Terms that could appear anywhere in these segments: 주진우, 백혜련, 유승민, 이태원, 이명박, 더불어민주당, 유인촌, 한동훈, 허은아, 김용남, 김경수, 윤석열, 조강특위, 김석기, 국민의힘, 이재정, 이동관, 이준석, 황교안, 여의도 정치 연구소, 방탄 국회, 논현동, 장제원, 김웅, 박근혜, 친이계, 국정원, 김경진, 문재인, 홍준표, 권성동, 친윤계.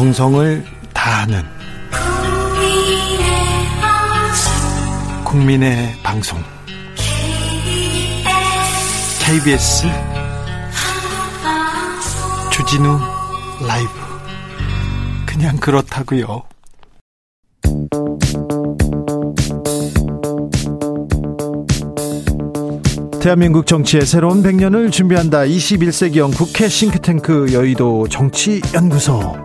정성을 다하는 국민의 방송 KBS 주진우 라이브. 그냥 그렇다고요. 대한민국 정치의 새로운 100년을 준비한다. 21세기형 국회 싱크탱크 여의도 정치 연구소.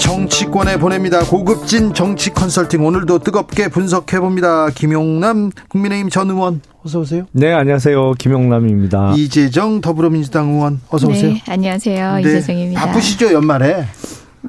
정치권에 보냅니다. 고급진 정치 컨설팅, 오늘도 뜨겁게 분석해봅니다. 김용남 국민의힘 전 의원, 어서 오세요. 네, 안녕하세요. 김용남입니다. 이재정 더불어민주당 의원, 어서 오세요. 네, 안녕하세요. 네, 이재정입니다. 바쁘시죠, 연말에?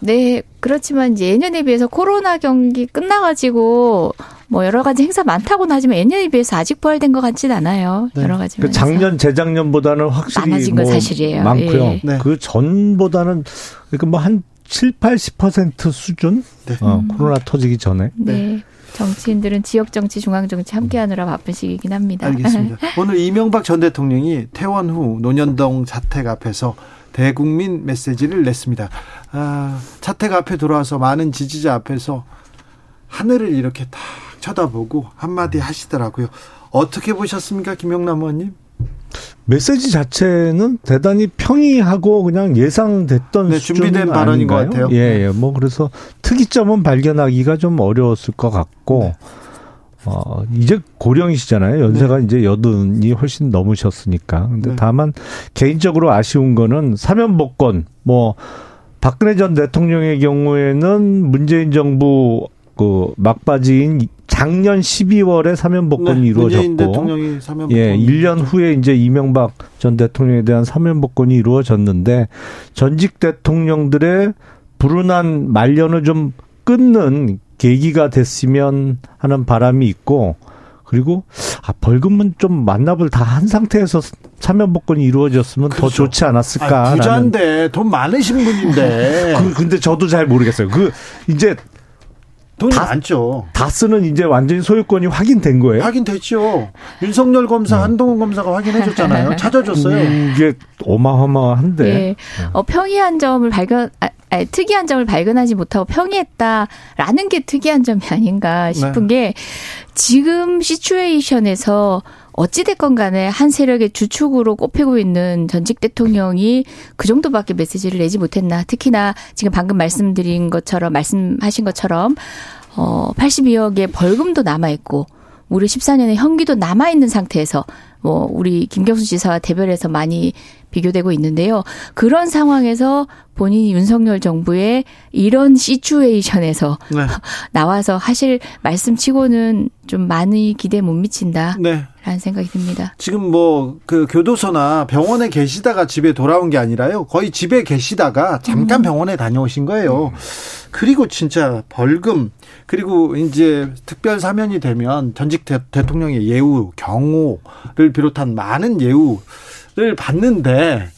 네, 그렇지만 이제 예년에 비해서 코로나 경기 끝나가지고 뭐 여러 가지 행사 많다고는 하지만 예년에 비해서 아직 부활된 것 같진 않아요. 네. 여러 가지. 그 작년 재작년보다는 확실히 많아진 건 사실이에요. 많고요. 예. 네. 그 전보다는 그러니까 뭐 한 70~80% 수준. 네. 코로나 터지기 전에. 네. 정치인들은 지역 정치, 중앙 정치 함께하느라 바쁜 시기이긴 합니다. 알겠습니다. 오늘 이명박 전 대통령이 퇴원 후 논현동 자택 앞에서 대국민 메시지를 냈습니다. 아, 자택 앞에 돌아와서 많은 지지자 앞에서 하늘을 이렇게 딱 쳐다보고 한마디 하시더라고요. 어떻게 보셨습니까, 김용남 의원님? 메시지 자체는 대단히 평이하고 그냥 예상됐던, 네, 수준은 준비된 발언인 것 같아요. 예, 예. 뭐 그래서 특이점은 발견하기가 좀 어려웠을 것 같고, 네. 이제 고령이시잖아요. 연세가, 네. 이제 80이 훨씬 넘으셨으니까. 근데 네. 다만 개인적으로 아쉬운 거는 사면복권, 뭐 박근혜 전 대통령의 경우에는 문재인 정부 그 막바지인 작년 12월에 사면복권이, 네, 이루어졌고, 문재인 대통령이 사면복권, 예, 1년 후에 이제 이명박 전 대통령에 대한 사면복권이 이루어졌는데, 전직 대통령들의 불운한 말년을 좀 끊는 계기가 됐으면 하는 바람이 있고, 그리고 벌금은 좀 만납을 다 한 상태에서 사면복권이 이루어졌으면, 그렇죠. 더 좋지 않았을까. 부자인데 돈 많으신 분인데. 근데 저도 잘 모르겠어요. 이제 돈이 많죠. 다 쓰는 이제 완전히 소유권이 확인된 거예요? 확인됐죠. 윤석열 검사, 한동훈 검사가 확인해줬잖아요. 찾아줬어요. 이게 어마어마한데. 네. 평이한 점을 특이한 점을 발견하지 못하고 평이했다라는 게 특이한 점이 아닌가 싶은, 네. 게 지금 시츄에이션에서 어찌됐건 간에 한 세력의 주축으로 꼽히고 있는 전직 대통령이 그 정도밖에 메시지를 내지 못했나. 특히나 지금 방금 말씀하신 것처럼 82억의 벌금도 남아있고 무려 14년의 형기도 남아있는 상태에서 뭐 우리 김경수 지사와 대별해서 많이 비교되고 있는데요. 그런 상황에서 본인이 윤석열 정부의 이런 시츄에이션에서, 네. 나와서 하실 말씀치고는 좀 많이 기대 못 미친다라는, 네. 생각이 듭니다. 지금 뭐 그 교도소나 병원에 계시다가 집에 돌아온 게 아니라요. 거의 집에 계시다가 잠깐 병원에 다녀오신 거예요. 그리고 진짜 벌금, 그리고 이제 특별 사면이 되면 전직 대통령의 예우, 경호를 비롯한 많은 예우를 받는데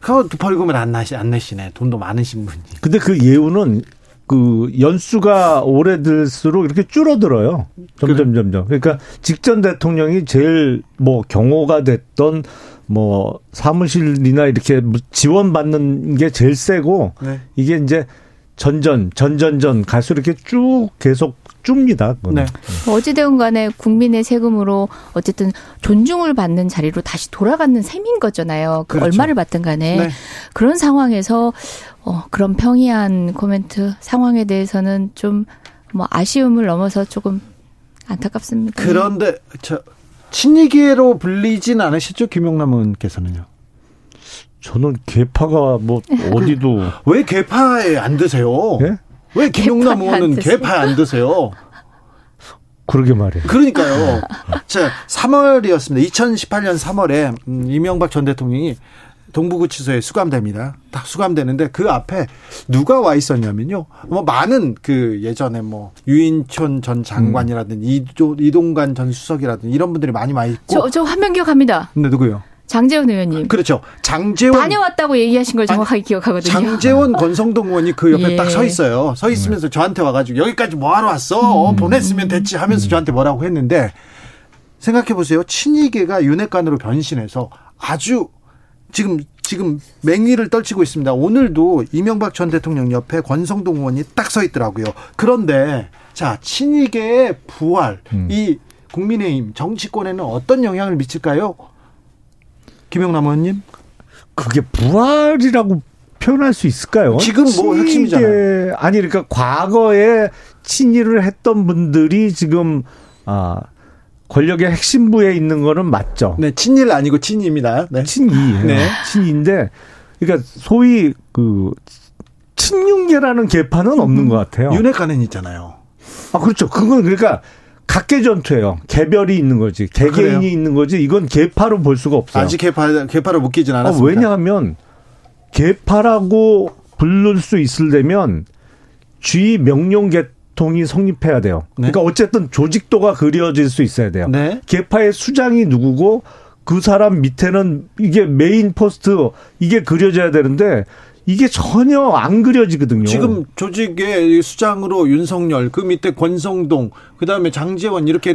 그거 벌금을 안 내시네. 돈도 많으신 분이. 근데 그 예우는 그 연수가 오래들수록 이렇게 줄어들어요. 점점. 그러니까 직전 대통령이 제일 뭐 경호가 됐던 뭐 사무실이나 이렇게 지원받는 게 제일 세고, 네. 이게 이제 전전 갈수록 이렇게 쭉 계속 줍니다. 네. 어찌되건 간에 국민의 세금으로 어쨌든 존중을 받는 자리로 다시 돌아가는 셈인 거잖아요. 그렇죠. 얼마를 받든 간에. 네. 그런 상황에서 그런 평이한 코멘트 상황에 대해서는 좀 뭐 아쉬움을 넘어서 조금 안타깝습니다. 그런데 친이계로 불리진 않으시죠, 김용남 의원께서는요? 저는 계파가 뭐 어디도. 왜 계파에 안 드세요? 예? 왜 김용남 의원은 개파에 안 드세요? 그러게 말이에요. 그러니까요. 자, 3월이었습니다. 2018년 3월에 이명박 전 대통령이 동부구치소에 수감됩니다. 딱 수감되는데 그 앞에 누가 와 있었냐면요. 뭐 많은 그 예전에 뭐 유인촌 전 장관이라든지 이동관 전 수석이라든지 이런 분들이 많이 와 있고. 저 화면 기억합니다. 근데 누구요? 장제원 의원님. 그렇죠. 장제원. 다녀왔다고 얘기하신 걸 정확하게 기억하거든요. 장제원, 권성동 의원이 그 옆에, 예. 딱 서 있어요. 서 있으면서 저한테 와가지고 여기까지 뭐하러 왔어? 보냈으면 됐지 하면서 저한테 뭐라고 했는데, 생각해보세요. 친이계가 윤핵관으로 변신해서 아주 지금 지금 맹위를 떨치고 있습니다. 오늘도 이명박 전 대통령 옆에 권성동 의원이 딱 서 있더라고요. 그런데 자, 친이계의 부활, 이 국민의힘 정치권에는 어떤 영향을 미칠까요? 김용남 의원님? 그게 부활이라고 표현할 수 있을까요? 지금 뭐 핵심이잖아요. 아니, 그러니까 과거에 친일을 했던 분들이 지금 권력의 핵심부에 있는 거는 맞죠. 네, 친일 아니고 친입니다. 네. 친이. 네. 친인데, 그러니까 소위 그 친윤계라는 계파는 없는 것 같아요. 윤핵관은 있잖아요. 아, 그렇죠. 그건 그러니까 각계 전투예요. 개별이 있는 거지, 개개인이 있는 거지. 이건 계파로 볼 수가 없어요. 아직 계파로 묶이진 않았습니다. 왜냐하면 계파라고 부를 수 있으려면 주의 명령 계통이 성립해야 돼요. 네. 그러니까 어쨌든 조직도가 그려질 수 있어야 돼요. 네. 계파의 수장이 누구고 그 사람 밑에는 이게 메인 포스트, 이게 그려져야 되는데 이게 전혀 안 그려지거든요. 지금 조직의 수장으로 윤석열, 그 밑에 권성동, 그 다음에 장제원 이렇게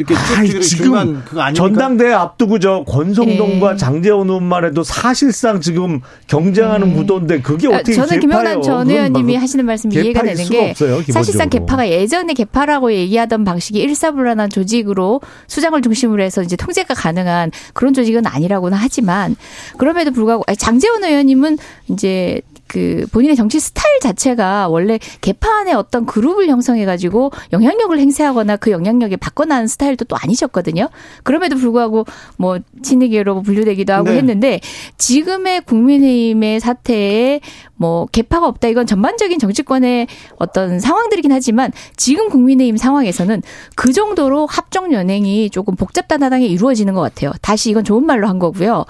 지금 전당대회 앞두고 저 권성동과 장제원 의원만 해도 사실상 지금 경쟁하는 구도인데 그게 어떻게 계파예요? 저는 김용남 전 의원님이 하시는 말씀이 이해가 되는 게 없어요, 사실상 계파가 예전에 계파라고 얘기하던 방식이 일사불란한 조직으로 수장을 중심으로 해서 이제 통제가 가능한 그런 조직은 아니라고는 하지만, 그럼에도 불구하고 장제원 의원님은 이제 그 본인의 정치 스타일 자체가 원래 계파 안에 어떤 그룹을 형성해가지고 영향력을 행사하거나 그 영향력에 바꿔나는 스타일도 또 아니셨거든요. 그럼에도 불구하고 뭐 친이계로 분류되기도 하고 했는데, 지금의 국민의힘의 사태에 뭐 계파가 없다, 이건 전반적인 정치권의 어떤 상황들이긴 하지만 지금 국민의힘 상황에서는 그 정도로 합종 연행이 조금 복잡다단하게 이루어지는 것 같아요. 다시 이건 좋은 말로 한 거고요.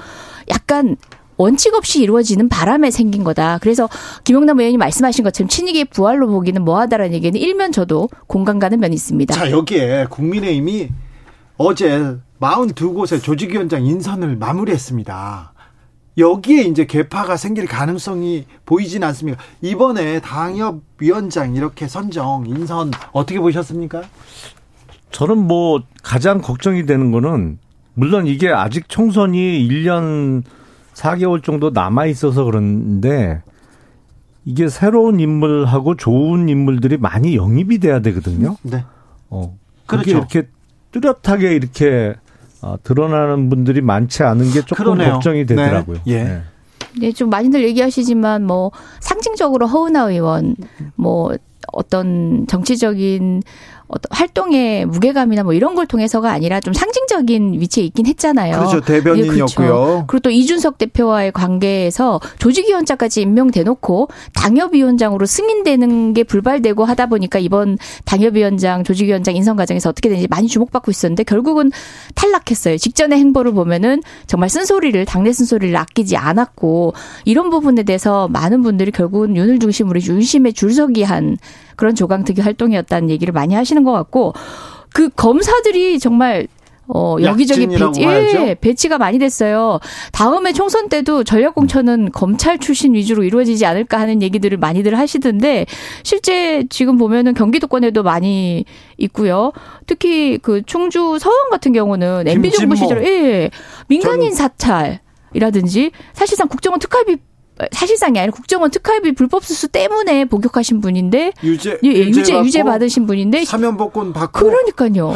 약간 원칙 없이 이루어지는 바람에 생긴 거다. 그래서 김용남 의원이 말씀하신 것처럼 친이계 부활로 보기는 뭐하다라는 얘기는 일면 저도 공감 가는 면이 있습니다. 자, 여기에 국민의힘이 어제 42곳의 조직위원장 인선을 마무리했습니다. 여기에 이제 계파가 생길 가능성이 보이진 않습니다. 이번에 당협위원장 이렇게 선정, 인선 어떻게 보셨습니까? 저는 뭐 가장 걱정이 되는 거는, 물론 이게 아직 총선이 1년 4개월 정도 남아있어서 그런데 이게 새로운 인물하고 좋은 인물들이 많이 영입이 돼야 되거든요. 네. 그렇죠. 이렇게 뚜렷하게 이렇게 드러나는 분들이 많지 않은 게 조금 걱정이 되더라고요. 네. 예. 네. 네, 좀 많이들 얘기하시지만 뭐 상징적으로 허은아 의원, 뭐 어떤 정치적인 어떤 활동의 무게감이나 뭐 이런 걸 통해서가 아니라 좀 상징적인 위치에 있긴 했잖아요. 그렇죠. 대변인이었고요. 그렇죠. 그리고 또 이준석 대표와의 관계에서 조직위원장까지 임명돼놓고 당협위원장으로 승인되는 게 불발되고 하다 보니까 이번 당협위원장, 조직위원장 인선 과정에서 어떻게 되는지 많이 주목받고 있었는데 결국은 탈락했어요. 직전의 행보를 보면은 정말 쓴소리를, 당내 쓴소리를 아끼지 않았고, 이런 부분에 대해서 많은 분들이 결국은 윤을 중심으로 윤심에 줄서기 한 그런 조강특위 활동이었다는 얘기를 많이 하시는 것 같고, 그 검사들이 정말 여기저기 배치가 많이 됐어요. 다음에 총선 때도 전략공천은 검찰 출신 위주로 이루어지지 않을까 하는 얘기들을 많이들 하시던데, 실제 지금 보면은 경기도권에도 많이 있고요. 특히 그 충주 서원 같은 경우는 MB 정부 시절 민간인 사찰이라든지 사실상 국정원 특활비, 사실상이 아니라 국정원 특활비 불법 수수 때문에 복역하신 분인데, 유죄 받으신 분인데, 사면복권 받고, 그러니까요,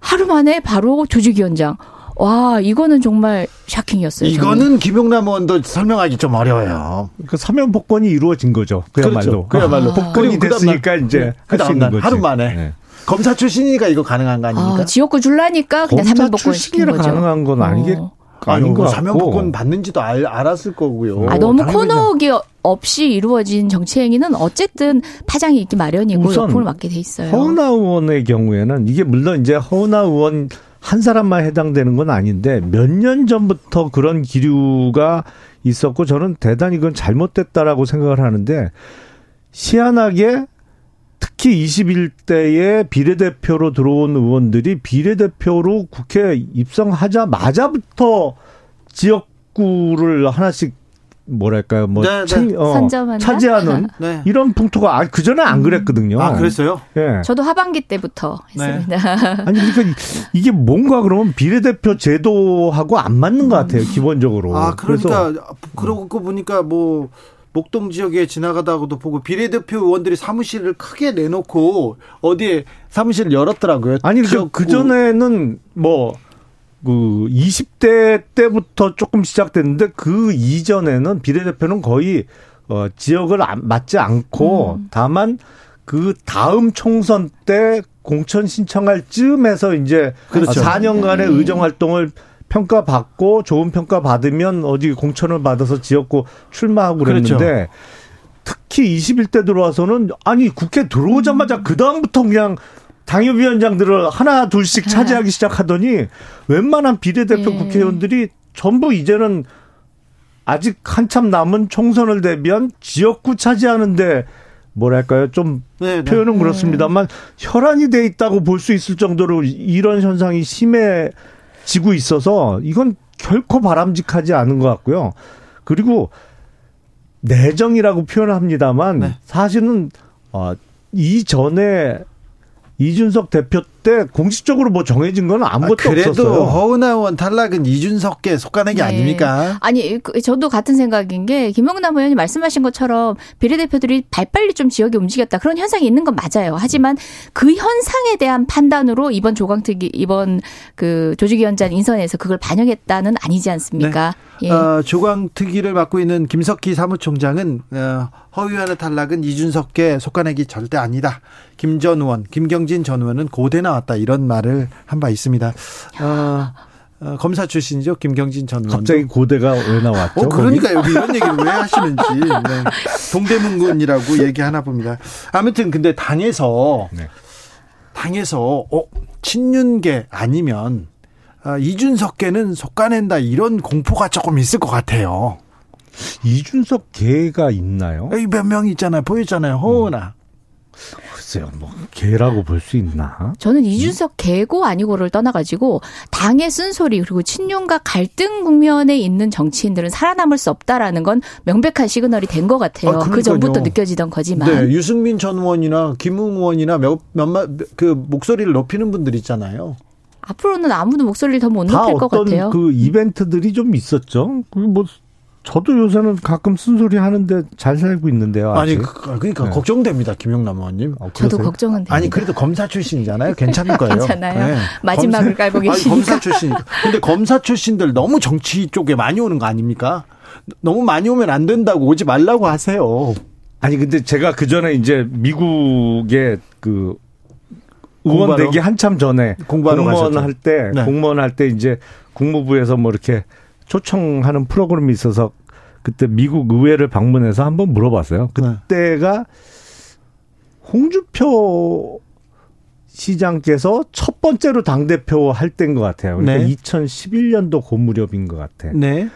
하루 만에 바로 조직위원장. 와, 이거는 정말 샤킹이었어요. 이거는 저는. 김용남 의원도 설명하기 좀 어려워요. 그 사면복권이 이루어진 거죠. 그야말로 복권이 됐으니까 이제 할 수 있는 거지. 하루 만에. 네. 검사 출신이니까 이거 가능한 거 아닙니까? 지역구 줄라니까 그냥 사면복권 시킨 거죠. 가능한 건 아니겠. 아니고 사면복권 받는지도 알았을 거고요. 너무 코너기 없이 이루어진 정치 행위는 어쨌든 파장이 있기 마련이고 역풍을 맞게 돼 있어요. 허은아 의원의 경우에는 이게 물론 이제 허은아 의원 한 사람만 해당되는 건 아닌데 몇 년 전부터 그런 기류가 있었고, 저는 대단히 그건 잘못됐다라고 생각을 하는데, 희한하게 특히 21대에 비례대표로 들어온 의원들이 비례대표로 국회에 입성하자마자부터 지역구를 하나씩 뭐랄까요, 뭐 차지하는 네. 이런 풍토가 그 전에 안 그랬거든요. 아, 그랬어요? 예. 저도 하반기 때부터 했습니다. 네. 아니 그러니까 이게 뭔가 그러면 비례대표 제도하고 안 맞는 것 같아요, 기본적으로. 아, 그러니까 그래서, 그러고 보니까 뭐. 목동 지역에 지나가다가도 보고 비례대표 의원들이 사무실을 크게 내놓고 어디에 사무실을 열었더라고요. 아니 그 전에는 뭐 그 20대 때부터 조금 시작됐는데 그 이전에는 비례대표는 거의 지역을 맞지 않고 다만 그 다음 총선 때 공천 신청할 쯤에서 이제 그렇죠. 4년간의 의정 활동을 평가받고 좋은 평가 받으면 어디 공천을 받아서 지역구 출마하고 그랬는데 그렇죠. 특히 21대 들어와서는 아니 국회 들어오자마자 그다음부터 그냥 당협위원장들을 하나 둘씩 차지하기 시작하더니 웬만한 비례대표 국회의원들이 전부 이제는 아직 한참 남은 총선을 대비한 지역구 차지하는데 뭐랄까요 좀 표현은 그렇습니다만 혈안이 돼 있다고 볼 수 있을 정도로 이런 현상이 심해 지고 있어서 이건 결코 바람직하지 않은 것 같고요. 그리고 내정이라고 표현합니다만 네. 사실은 이전에 이준석 대표 때 공식적으로 뭐 정해진 건 아무것도 그래도 없었어요. 그래도 허은아 의원 탈락은 이준석께 속가는 게 아닙니까? 아니 저도 같은 생각인 게 김용남 의원이 말씀하신 것처럼 비례대표들이 발빨리 좀 지역에 움직였다. 그런 현상이 있는 건 맞아요. 하지만 그 현상에 대한 판단으로 이번 조강특위 이번 그 조직위원장 인선에서 그걸 반영했다는 아니지 않습니까? 네. 예. 조강특위를 맡고 있는 김석기 사무총장은 허위원의 탈락은 이준석께 속가내기 절대 아니다. 김 전 의원, 김경진 전 의원은 고대 나왔다 이런 말을 한 바 있습니다. 검사 출신이죠, 김경진 전 의원. 갑자기 고대가 왜 나왔죠? 그러니까 여기 이런 얘기를 왜 하시는지 네. 동대문군이라고 얘기하나 봅니다. 아무튼 근데 당에서 친윤계 아니면 이준석계는 속가낸다 이런 공포가 조금 있을 것 같아요. 이준석 계가 있나요? 몇 명 있잖아요, 보였잖아요, 허은아. 글쎄요, 뭐 개라고 볼 수 있나? 저는 이준석 개고 아니고를 떠나가지고 당의 쓴소리 그리고 친윤과 갈등 국면에 있는 정치인들은 살아남을 수 없다라는 건 명백한 시그널이 된 것 같아요. 그 전부터 느껴지던 거지만. 네, 유승민 전 의원이나 김웅 의원이나 그 목소리를 높이는 분들 있잖아요. 앞으로는 아무도 목소리를 더 못 높일 것 같아요. 어떤 그 이벤트들이 좀 있었죠. 뭐. 저도 요새는 가끔 쓴소리 하는데 잘 살고 있는데요. 아직. 아니 그러니까 네. 걱정됩니다, 김용남 의원님. 저도 걱정은 됩니다. 아니 그래도 검사 출신이잖아요. 괜찮을 거예요. 괜찮아요. 네. 마지막을 깔고 계시니까. 검사 출신. 근데 검사 출신들 너무 정치 쪽에 많이 오는 거 아닙니까? 너무 많이 오면 안 된다고 오지 말라고 하세요. 아니 근데 제가 그 전에 이제 미국의 그 의원 되기 한참 전에 공무원 할 때 이제 국무부에서 뭐 이렇게. 초청하는 프로그램이 있어서 그때 미국 의회를 방문해서 한번 물어봤어요. 그때가 홍준표 시장께서 첫 번째로 당대표 할 때인 것 같아요. 그러니까 2011년도 그 무렵인 것 같아. 네.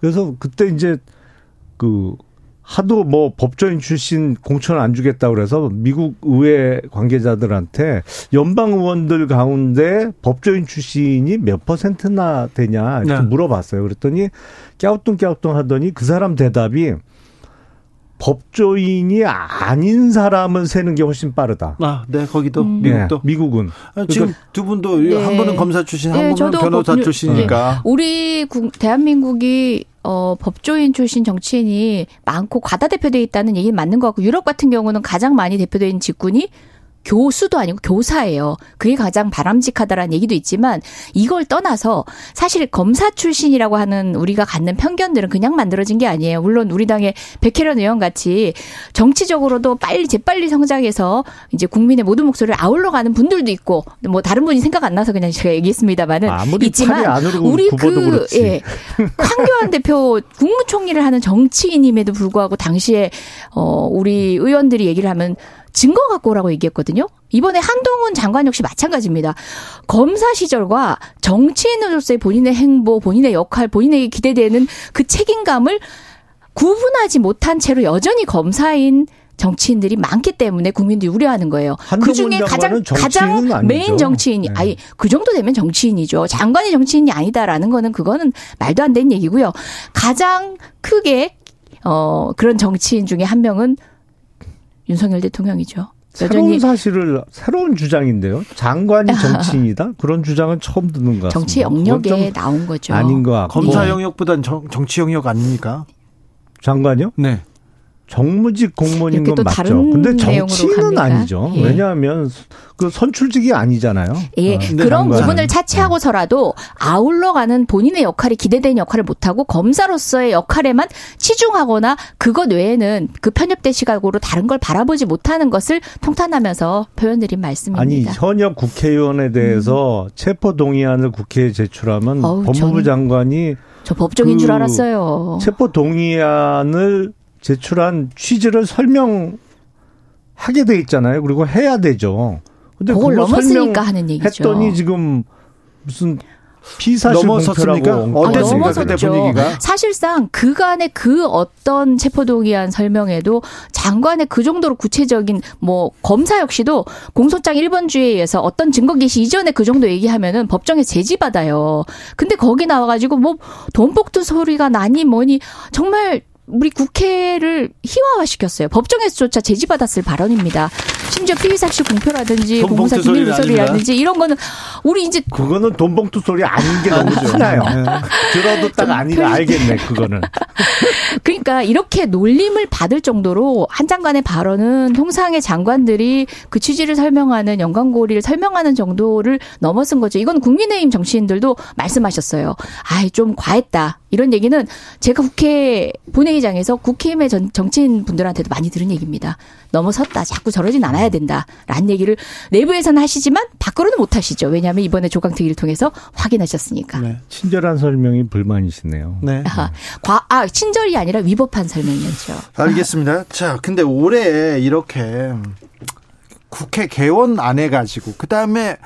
그래서 그때 이제 그 하도 뭐 법조인 출신 공천 안 주겠다 그래서 미국 의회 관계자들한테 연방 의원들 가운데 법조인 출신이 몇 퍼센트나 되냐 이렇게 물어봤어요. 그랬더니 깨우뚱깨우뚱 하더니 그 사람 대답이 법조인이 아닌 사람은 세는 게 훨씬 빠르다. 아, 네, 거기도 미국도 네, 미국은 지금 그러니까, 두 분도 한 분은 검사 출신, 한 분은 변호사 출신이니까 우리 대한민국이 법조인 출신 정치인이 많고 과다 대표되어 있다는 얘기는 맞는 것 같고 유럽 같은 경우는 가장 많이 대표된 직군이 교수도 아니고 교사예요. 그게 가장 바람직하다라는 얘기도 있지만 이걸 떠나서 사실 검사 출신이라고 하는 우리가 갖는 편견들은 그냥 만들어진 게 아니에요. 물론 우리 당의 백혜련 의원 같이 정치적으로도 재빨리 성장해서 이제 국민의 모든 목소리를 아울러 가는 분들도 있고 뭐 다른 분이 생각 안 나서 그냥 제가 얘기했습니다만은 있지만 우리 황교안 대표 국무총리를 하는 정치인임에도 불구하고 당시에 우리 의원들이 얘기를 하면 증거 갖고 오라고 얘기했거든요. 이번에 한동훈 장관 역시 마찬가지입니다. 검사 시절과 정치인으로서의 본인의 행보, 본인의 역할, 본인에게 기대되는 그 책임감을 구분하지 못한 채로 여전히 검사인 정치인들이 많기 때문에 국민들이 우려하는 거예요. 그 중에 가장 메인 정치인이 그 정도 되면 정치인이죠. 장관이 정치인이 아니다라는 거는 그거는 말도 안 되는 얘기고요. 가장 크게 그런 정치인 중에 한 명은 윤석열 대통령이죠. 새로운 사실을, 새로운 주장인데요. 장관이 정치인이다? 그런 주장은 처음 듣는 것 같습니다. 정치 영역에 나온 거죠. 아닌 것 같고. 검사 영역보단 정치 영역 아닙니까? 장관이요? 네. 정무직 공무원인 건 맞죠. 근데 정치인은 아니죠. 예. 왜냐하면 그 선출직이 아니잖아요. 예. 그런 부분을 차치하고서라도 아울러가는 본인의 역할이 기대된 역할을 못하고 검사로서의 역할에만 치중하거나 그것 외에는 그 편협된 시각으로 다른 걸 바라보지 못하는 것을 통탄하면서 표현드린 말씀입니다. 아니, 현역 국회의원에 대해서 체포동의안을 국회에 제출하면 법무부 장관이 저 법정인 줄 알았어요. 체포동의안을 제출한 취지를 설명하게 돼 있잖아요. 그리고 해야 되죠. 근데 그걸 넘었으니까 하는 얘기죠. 했더니 지금 무슨 피사실 공표라고 넘어섰죠. 사실상 그간의 그 어떤 체포동의안 설명에도 장관의 그 정도로 구체적인 뭐 검사 역시도 공소장 1번주에 의해서 어떤 증거 개시 이전에 그 정도 얘기하면은 법정에 제지받아요. 근데 거기 나와가지고 뭐 돈복두 소리가 나니 뭐니 정말 우리 국회를 희화화시켰어요. 법정에서조차 제지받았을 발언입니다. 심지어 피의사실 공표라든지 공사 기밀 누설이라든지 이런 거는 우리 이제 그거는 돈봉투 소리 아닌 게 너무 좋아요. 들어도 딱 아니라 알겠네 그거는. 그러니까 이렇게 놀림을 받을 정도로 한 장관의 발언은 통상의 장관들이 그 취지를 설명하는 연관고리를 설명하는 정도를 넘어선 거죠. 이건 국민의힘 정치인들도 말씀하셨어요. 아이 좀 과했다. 이런 얘기는 제가 국회 본회의장에서 국회의원의 정치인분들한테도 많이 들은 얘기입니다. 넘어섰다. 자꾸 저러진 않아야 된다. 라는 얘기를 내부에서는 하시지만 밖으로는 못하시죠. 왜냐하면 이번에 조강특위를 통해서 확인하셨으니까. 네. 친절한 설명이 불만이시네요. 네. 친절이 아니라 위법한 설명이었죠. 알겠습니다. 자, 근데 올해 이렇게 국회 개원 안 해가지고 그다음에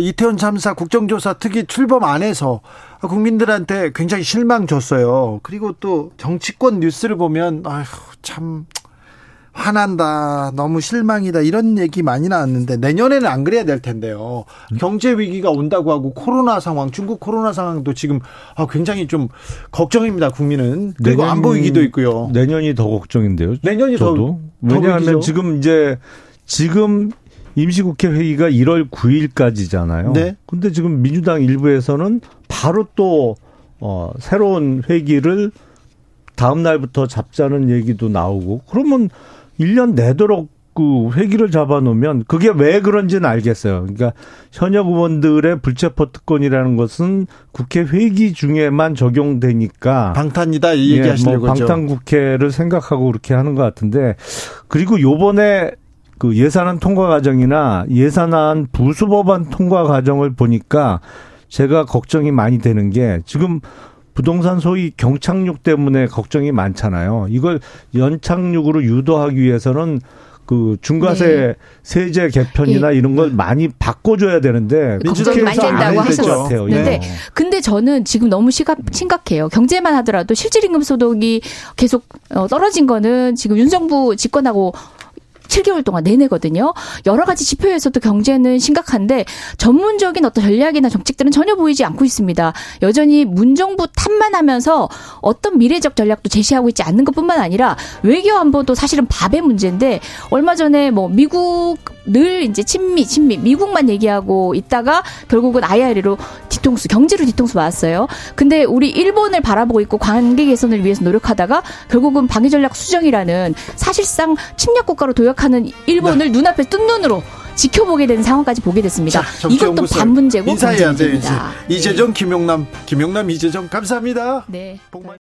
이태원 참사 국정조사 특위 출범 안 해서 국민들한테 굉장히 실망 줬어요. 그리고 또 정치권 뉴스를 보면 아휴 참 화난다, 너무 실망이다 이런 얘기 많이 나왔는데 내년에는 안 그래야 될 텐데요. 경제 위기가 온다고 하고 코로나 상황, 중국 코로나 상황도 지금 굉장히 좀 걱정입니다. 국민은. 그리고 안보 위기도 있고요. 내년이 더 걱정인데요. 내년이 저도. 왜냐하면 지금 이제 임시국회 회의가 1월 9일까지잖아요. 네. 근데 지금 민주당 일부에서는 바로 또 새로운 회기를 다음 날부터 잡자는 얘기도 나오고 그러면 1년 내도록 그 회기를 잡아놓으면 그게 왜 그런지는 알겠어요. 그러니까 현역 의원들의 불체포 특권이라는 것은 국회 회기 중에만 적용되니까 방탄이다 이 얘기하시는 거죠. 방탄 국회를 생각하고 그렇게 하는 것 같은데 그리고 요번에 그 예산안 통과 과정이나 예산안 부수법안 통과 과정을 보니까 제가 걱정이 많이 되는 게 지금 부동산 소위 경착륙 때문에 걱정이 많잖아요. 이걸 연착륙으로 유도하기 위해서는 그 중과세 세제 개편이나 이런 걸 많이 바꿔줘야 되는데 걱정이 많이 된다고 하셨어요. 그런데 근데 저는 지금 너무 심각해요. 경제만 하더라도 실질임금 소득이 계속 떨어진 거는 지금 윤 정부 집권하고 7개월 동안 내내거든요. 여러 가지 지표에서도 경제는 심각한데 전문적인 어떤 전략이나 정책들은 전혀 보이지 않고 있습니다. 여전히 문정부 탓만 하면서 어떤 미래적 전략도 제시하고 있지 않는 것뿐만 아니라 외교 안보도 사실은 밥의 문제인데 얼마 전에 뭐 미국 늘 이제 친미 미국만 얘기하고 있다가 결국은 IRA로 경제로 뒤통수 맞았어요. 근데 우리 일본을 바라보고 있고 관계 개선을 위해서 노력하다가 결국은 방위 전략 수정이라는 사실상 침략 국가로 도약하는 일본을 눈앞에 뜬 눈으로 지켜보게 된 상황까지 보게 됐습니다. 자, 이것도 반문제고 문제입니다. 이재정, 김용남, 이재정 감사합니다. 네. 복 많이